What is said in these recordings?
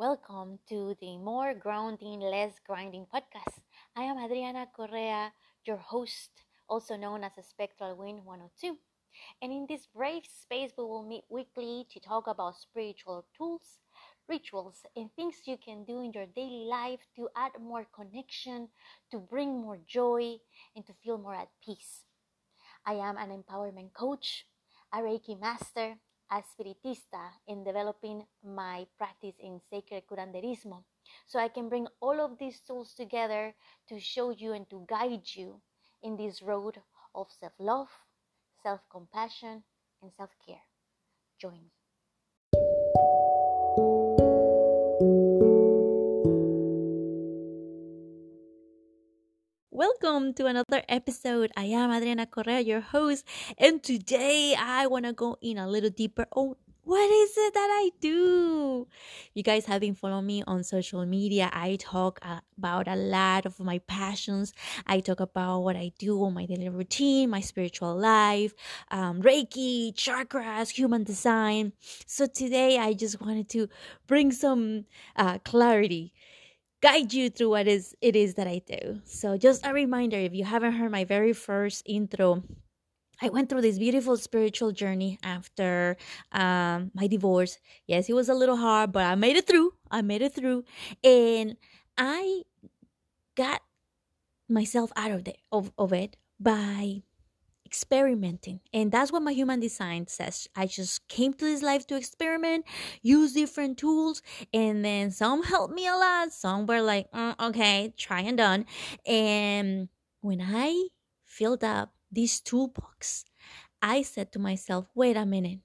Welcome to the More Grounding, Less Grinding podcast. I am Adriana Correa, your host, also known as Spectral Wind 102. And in this brave space, we will meet weekly to talk about spiritual tools, rituals, and things you can do in your daily life to add more connection, to bring more joy, and to feel more at peace. I am an empowerment coach, a Reiki master, a spiritista, in developing my practice in sacred curanderismo. So I can bring all of these tools together to show you and to guide you in this road of self-love, self-compassion, and self-care. Join me. Welcome to another episode. I am Adriana Correa, your host, and today I want to go in a little deeper on what is it that I do. You guys have been following me on social media. I talk about a lot of my passions. I talk about what I do on my daily routine, my spiritual life, Reiki, chakras, human design. So today I just wanted to bring some clarity, guide you through what it is that I do. So just a reminder, if you haven't heard my very first intro, I went through this beautiful spiritual journey after my divorce. Yes, it was a little hard, but I made it through. And I got myself out of it by experimenting. And that's what my human design says. I just came to this life to experiment, use different tools, and then some helped me a lot. Some were like, okay, try and done. And when I filled up this toolbox, I said to myself, wait a minute,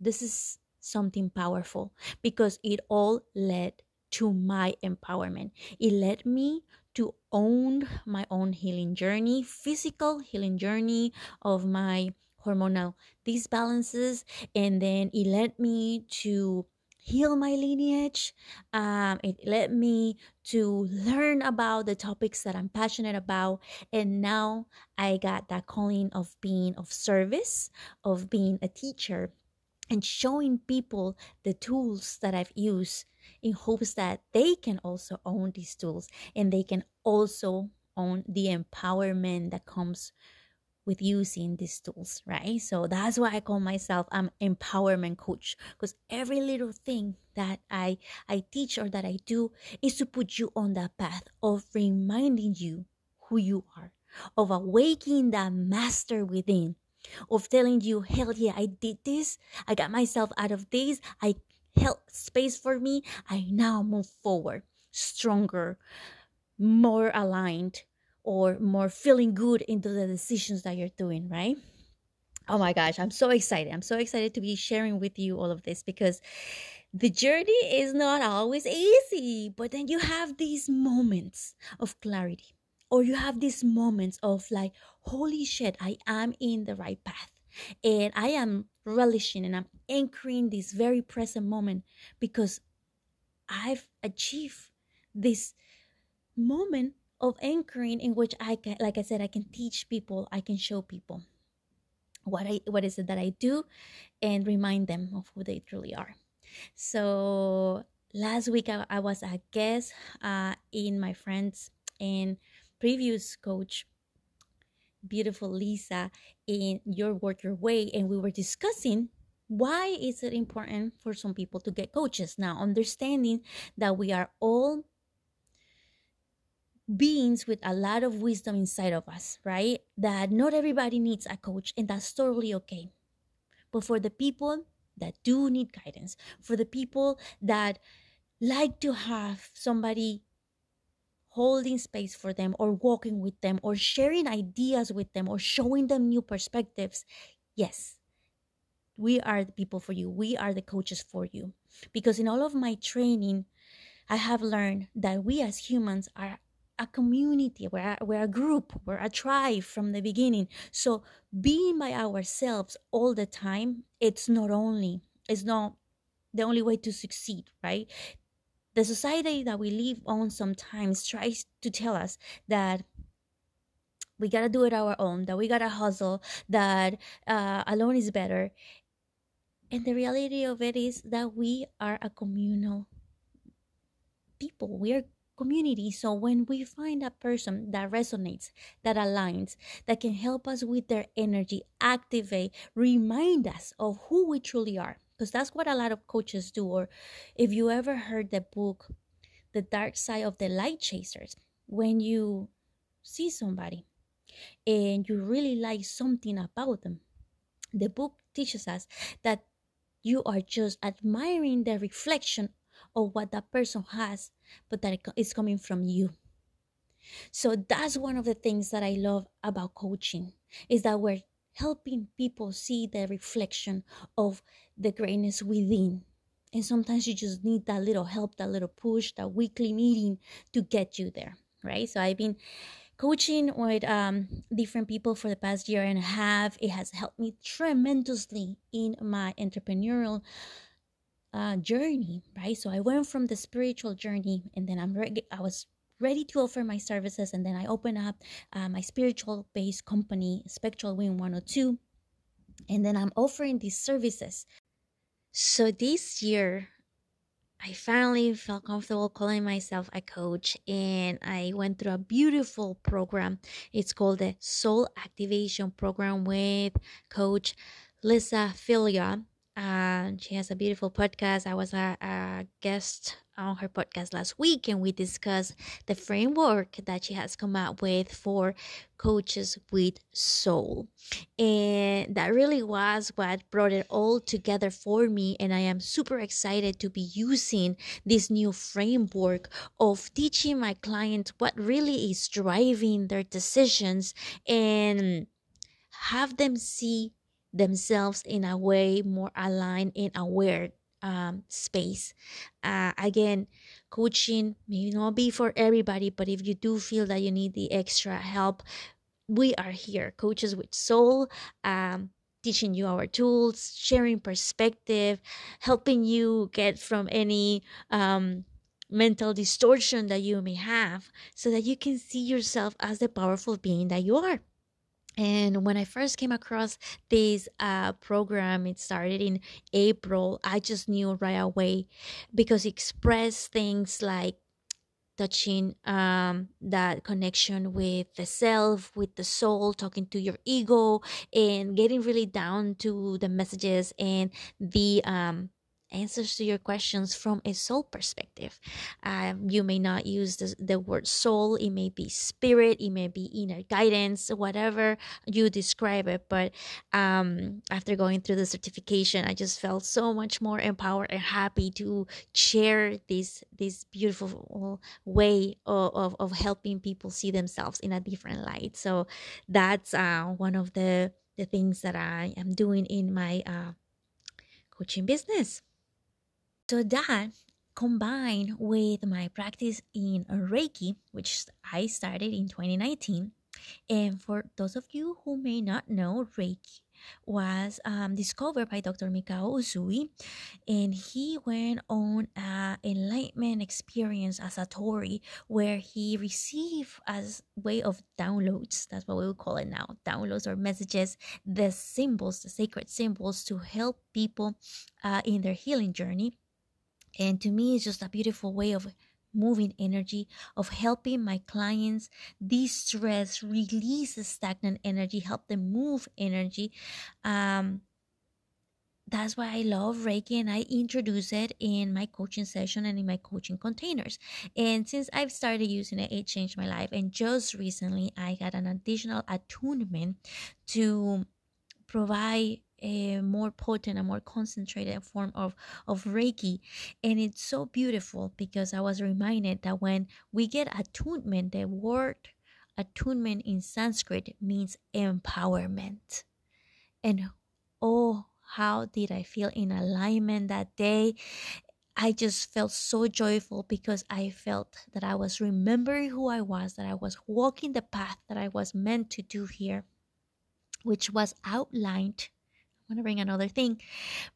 this is something powerful, because it all led to my empowerment. It led me to own my own healing journey, physical healing journey of my hormonal disbalances. And then it led me to heal my lineage. It led me to learn about the topics that I'm passionate about. And now I got that calling of being of service, of being a teacher, and showing people the tools that I've used in hopes that they can also own these tools and they can also own the empowerment that comes with using these tools, right? So that's why I call myself an empowerment coach, because every little thing that I teach or that I do is to put you on that path of reminding you who you are, of awakening that master within, of telling you, hell yeah, I did this, I got myself out of this, I held space for me, I now move forward, stronger, more aligned, or more feeling good into the decisions that you're doing, right? Oh my gosh, I'm so excited. I'm so excited to be sharing with you all of this, because the journey is not always easy, but then you have these moments of clarity, or you have these moments of like, holy shit, I am in the right path. And I am relishing and I'm anchoring this very present moment, because I've achieved this moment of anchoring in which I can, like I said, I can teach people, I can show people what is it that I do and remind them of who they truly are. So last week I was a guest in my friend's and previous coach, beautiful Lisa, in Your Work Your Way, and we were discussing why is it important for some people to get coaches. Now, understanding that we are all beings with a lot of wisdom inside of us, right? That not everybody needs a coach, and that's totally okay. But for the people that do need guidance, for the people that like to have somebody holding space for them, or walking with them, or sharing ideas with them, or showing them new perspectives, yes, we are the people for you. We are the coaches for you. Because in all of my training, I have learned that we as humans are a community, we're a group, we're a tribe from the beginning. So being by ourselves all the time, it's not the only way to succeed, right? The society that we live on sometimes tries to tell us that we gotta do it our own, that we gotta hustle, that alone is better. And the reality of it is that we are a communal people, we are community. So when we find a person that resonates, that aligns, that can help us with their energy, activate, remind us of who we truly are, because that's what a lot of coaches do. Or if you ever heard the book, The Dark Side of the Light Chasers, when you see somebody and you really like something about them, the book teaches us that you are just admiring the reflection of what that person has, but that it's coming from you. So that's one of the things that I love about coaching, is that we're helping people see the reflection of the greatness within. And sometimes you just need that little help, that little push, that weekly meeting to get you there, right? So I've been coaching with different people for the past year and a half. It has helped me tremendously in my entrepreneurial journey, right? So I went from the spiritual journey, and then I was ready to offer my services, and then I opened up my spiritual based company, Spectral Wind 102, and then I'm offering these services. So this year I finally felt comfortable calling myself a coach, and I went through a beautiful program. It's called the Soul Activation Program with Coach Lisa Filia. She has a beautiful podcast. I was a guest on her podcast last week, and we discussed the framework that she has come up with for coaches with soul. And that really was what brought it all together for me. And I am super excited to be using this new framework of teaching my clients what really is driving their decisions and have them see themselves in a way more aligned and aware space. Again, coaching may not be for everybody, but if you do feel that you need the extra help, we are here, Coaches with Soul, teaching you our tools, sharing perspective, helping you get from any mental distortion that you may have, so that you can see yourself as the powerful being that you are. And when I first came across this program, it started in April, I just knew right away, because it expressed things like touching that connection with the self, with the soul, talking to your ego, and getting really down to the messages and the answers to your questions from a soul perspective. You may not use the word soul, it may be spirit, it may be inner guidance, whatever you describe it. But after going through the certification, I just felt so much more empowered and happy to share this beautiful way of helping people see themselves in a different light. So that's one of the things that I am doing in my coaching business. So that, combined with my practice in Reiki, which I started in 2019, and for those of you who may not know, Reiki was discovered by Dr. Mikao Usui, and he went on an enlightenment experience as a Satori, where he received as way of downloads, that's what we would call it now, downloads or messages, the symbols, the sacred symbols to help people in their healing journey. And to me, it's just a beautiful way of moving energy, of helping my clients de-stress, release the stagnant energy, help them move energy. That's why I love Reiki, and I introduce it in my coaching session and in my coaching containers. And since I've started using it, it changed my life. And just recently, I got an additional attunement to provide a more potent, a more concentrated form of Reiki. And it's so beautiful, because I was reminded that when we get attunement, the word attunement in Sanskrit means empowerment. And oh, how did I feel in alignment that day? I just felt so joyful, because I felt that I was remembering who I was, that I was walking the path that I was meant to do here, which was outlined, I'm going to bring another thing,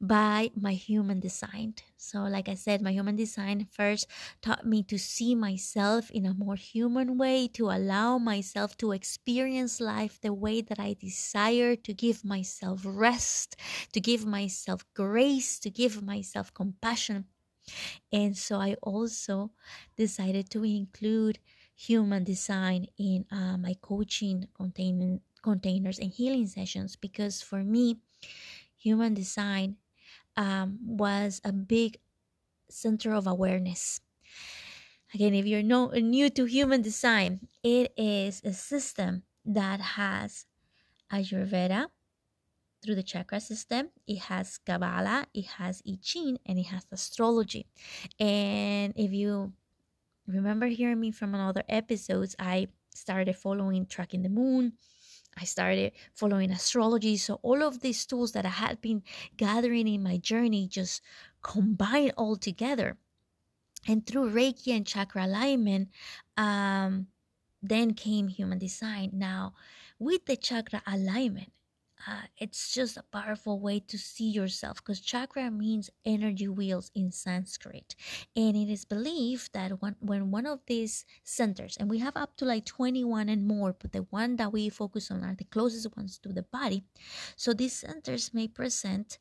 by my human design. So like I said, my human design first taught me to see myself in a more human way, to allow myself to experience life the way that I desire, to give myself rest, to give myself grace, to give myself compassion. And so I also decided to include human design in my coaching containers and healing sessions, because for me, human design was a big center of awareness. Again, if you're new to human design, it is a system that has Ayurveda through the chakra system, it has Kabbalah, it has I Ching, and it has astrology. And if you remember hearing me from another episodes, I started following tracking the moon, I started following astrology. So all of these tools that I had been gathering in my journey just combined all together. And through Reiki and chakra alignment, then came human design. Now, with the chakra alignment, it's just a powerful way to see yourself, because chakra means energy wheels in Sanskrit. And it is believed that when one of these centers, and we have up to like 21 and more, but the one that we focus on are the closest ones to the body. So these centers may present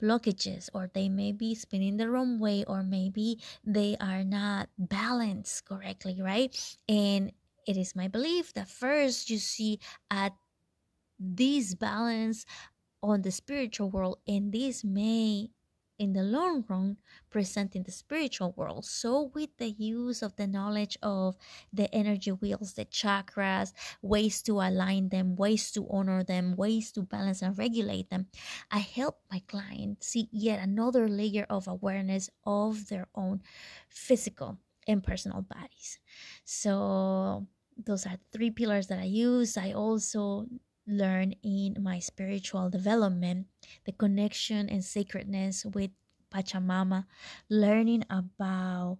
blockages, or they may be spinning the wrong way, or maybe they are not balanced correctly, right? And it is my belief that first you see at this balance on the spiritual world, and this may in the long run present in the spiritual world. So with the use of the knowledge of the energy wheels, the chakras, ways to align them, ways to honor them, ways to balance and regulate them, I help my client see yet another layer of awareness of their own physical and personal bodies. So those are three pillars that I use. I also learn in my spiritual development the connection and sacredness with Pachamama, learning about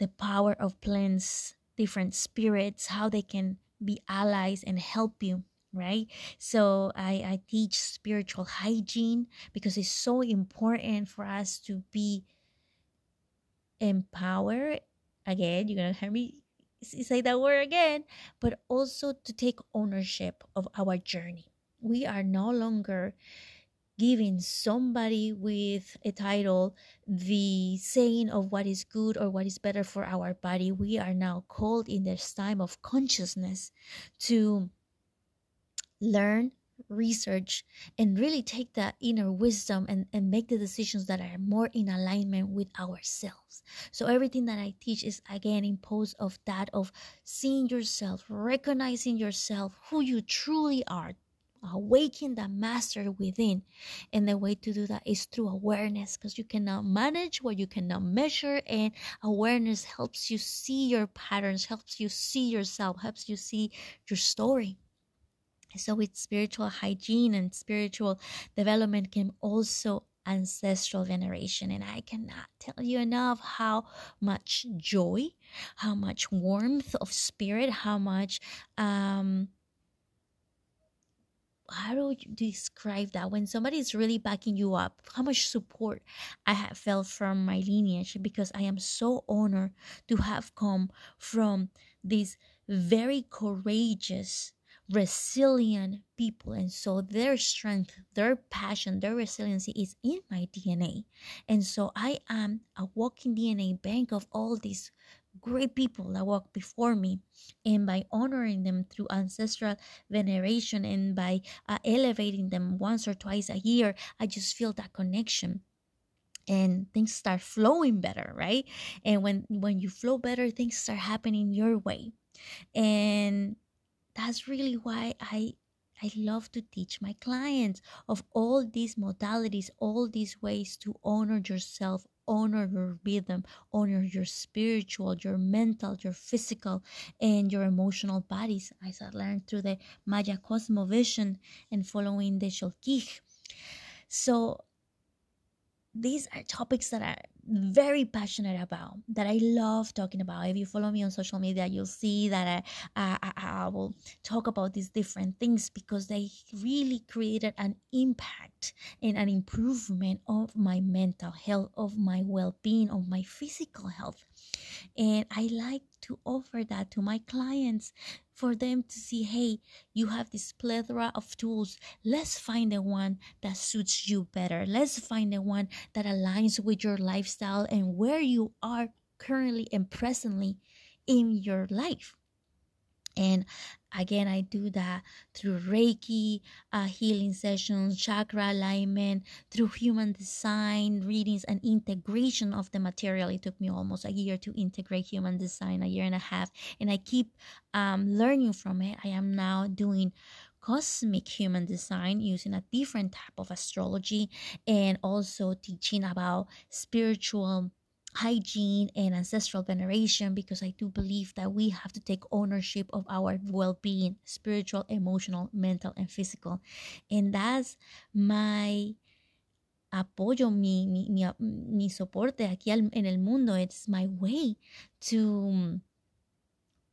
the power of plants, different spirits, how they can be allies and help you, right? So I teach spiritual hygiene, because it's so important for us to be empowered. Again, you're gonna hear me say that word again, but also to take ownership of our journey. We are no longer giving somebody with a title the saying of what is good or what is better for our body. We are now called in this time of consciousness to learn, research, and really take that inner wisdom and make the decisions that are more in alignment with ourselves. So everything that I teach is again imposed of that, of seeing yourself, recognizing yourself, who you truly are, awaken the master within. And the way to do that is through awareness, because you cannot manage what you cannot measure, and awareness helps you see your patterns, helps you see yourself, helps you see your story. So with spiritual hygiene and spiritual development came also ancestral veneration. And I cannot tell you enough how much joy, how much warmth of spirit, how much, how do you describe that? When somebody is really backing you up, how much support I have felt from my lineage, because I am so honored to have come from these very courageous, resilient people. And so their strength, their passion, their resiliency is in my DNA. And so I am a walking DNA bank of all these great people that walked before me. And by honoring them through ancestral veneration, and by elevating them once or twice a year, I just feel that connection, and things start flowing better, right? And when you flow better, things start happening your way. And that's really why I love to teach my clients of all these modalities, all these ways to honor yourself, honor your rhythm, honor your spiritual, your mental, your physical, and your emotional bodies, as I learned through the Maya Cosmovision and following the Sholkich. So these are topics that are very passionate about, that I love talking about. If you follow me on social media, you'll see that I will talk about these different things, because they really created an impact and an improvement of my mental health, of my well-being, of my physical health. And I like to offer that to my clients for them to see, hey, you have this plethora of tools. Let's find the one that suits you better. Let's find the one that aligns with your lifestyle and where you are currently and presently in your life. And again, I do that through Reiki, healing sessions, chakra alignment, through human design readings and integration of the material. It took me almost a year to integrate human design, a year and a half. And I keep learning from it. I am now doing cosmic human design using a different type of astrology, and also teaching about spiritual hygiene and ancestral veneration, because I do believe that we have to take ownership of our well-being, spiritual, emotional, mental, and physical. And that's my apoyo, mi soporte aquí en el mundo. It's my way to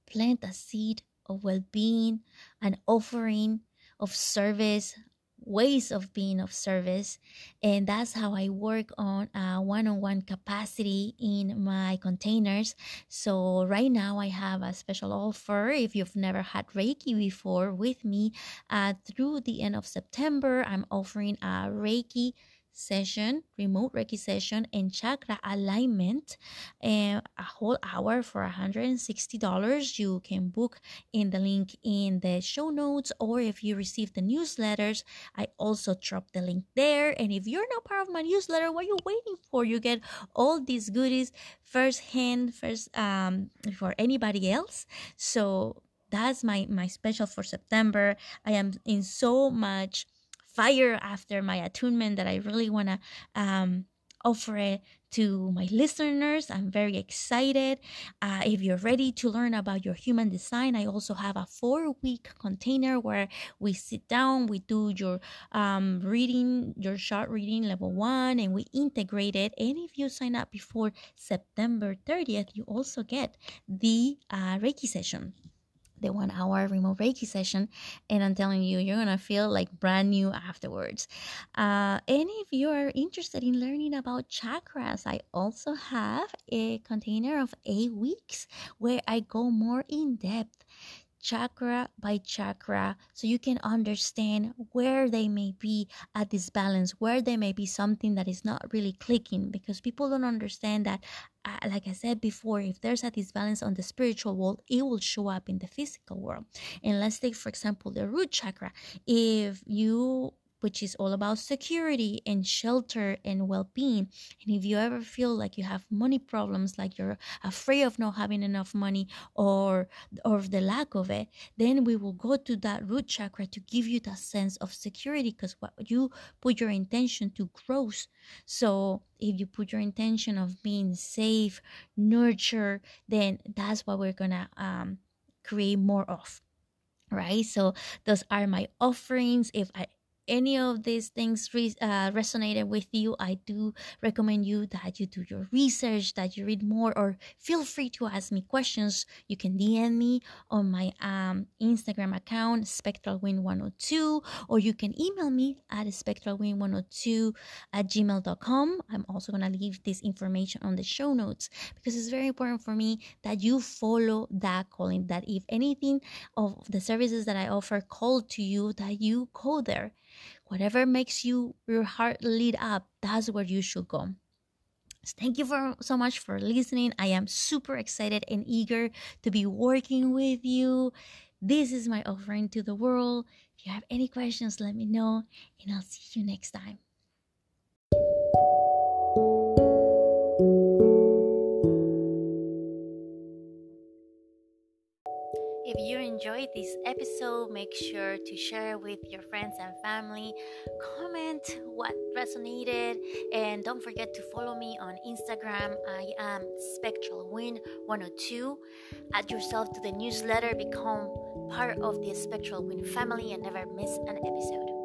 plant a seed of well-being, an offering of service, ways of being of service. And that's how I work on a one-on-one capacity in my containers. So right now I have a special offer. If you've never had Reiki before with me, through the end of September, I'm offering a Reiki session, remote Reiki session, and chakra alignment, and a whole hour for $160. You can book in the link in the show notes, or if you receive the newsletters, I also drop the link there. And if you're not part of my newsletter, what are you waiting for? You get all these goodies firsthand for anybody else. So that's my special for September. I am in so much fire after my attunement that I really want to offer it to my listeners. I'm very excited. If you're ready to learn about your human design, I also have a 4-week container where we sit down, we do your reading, your chart reading level 1, and we integrate it. And if you sign up before September 30th, you also get the Reiki session, the 1-hour remote Reiki session. And I'm telling you, you're gonna feel like brand new afterwards. And if you are interested in learning about chakras, I also have a container of 8 weeks where I go more in depth, chakra by chakra, so you can understand where they may be at disbalance, where there may be something that is not really clicking, because people don't understand that, like I said before, if there's a disbalance on the spiritual world, it will show up in the physical world. And let's take, for example, the root chakra, which is all about security and shelter and well-being. And if you ever feel like you have money problems, like you're afraid of not having enough money or the lack of it, then we will go to that root chakra to give you that sense of security, because what you put your intention to grows. So if you put your intention of being safe, nurtured, then that's what we're gonna create more of, right? So those are my offerings. If any of these things resonated with you, I do recommend you that you do your research, that you read more, or feel free to ask me questions. You can DM me on my Instagram account, Spectral Wind 102, or you can email me at spectralwind102@gmail.com. I'm also going to leave this information on the show notes, because it's very important for me that you follow that calling, that if anything of the services that I offer call to you, that you go there. Whatever makes your heart lead up, that's where you should go. So thank you so much for listening. I am super excited and eager to be working with you. This is my offering to the world. If you have any questions, let me know, and I'll see you next time. If you enjoyed this episode, make sure to share it with your friends and family. Comment what resonated, and don't forget to follow me on Instagram. I am SpectralWind102. Add yourself to the newsletter, become part of the Spectral Wind family, and never miss an episode.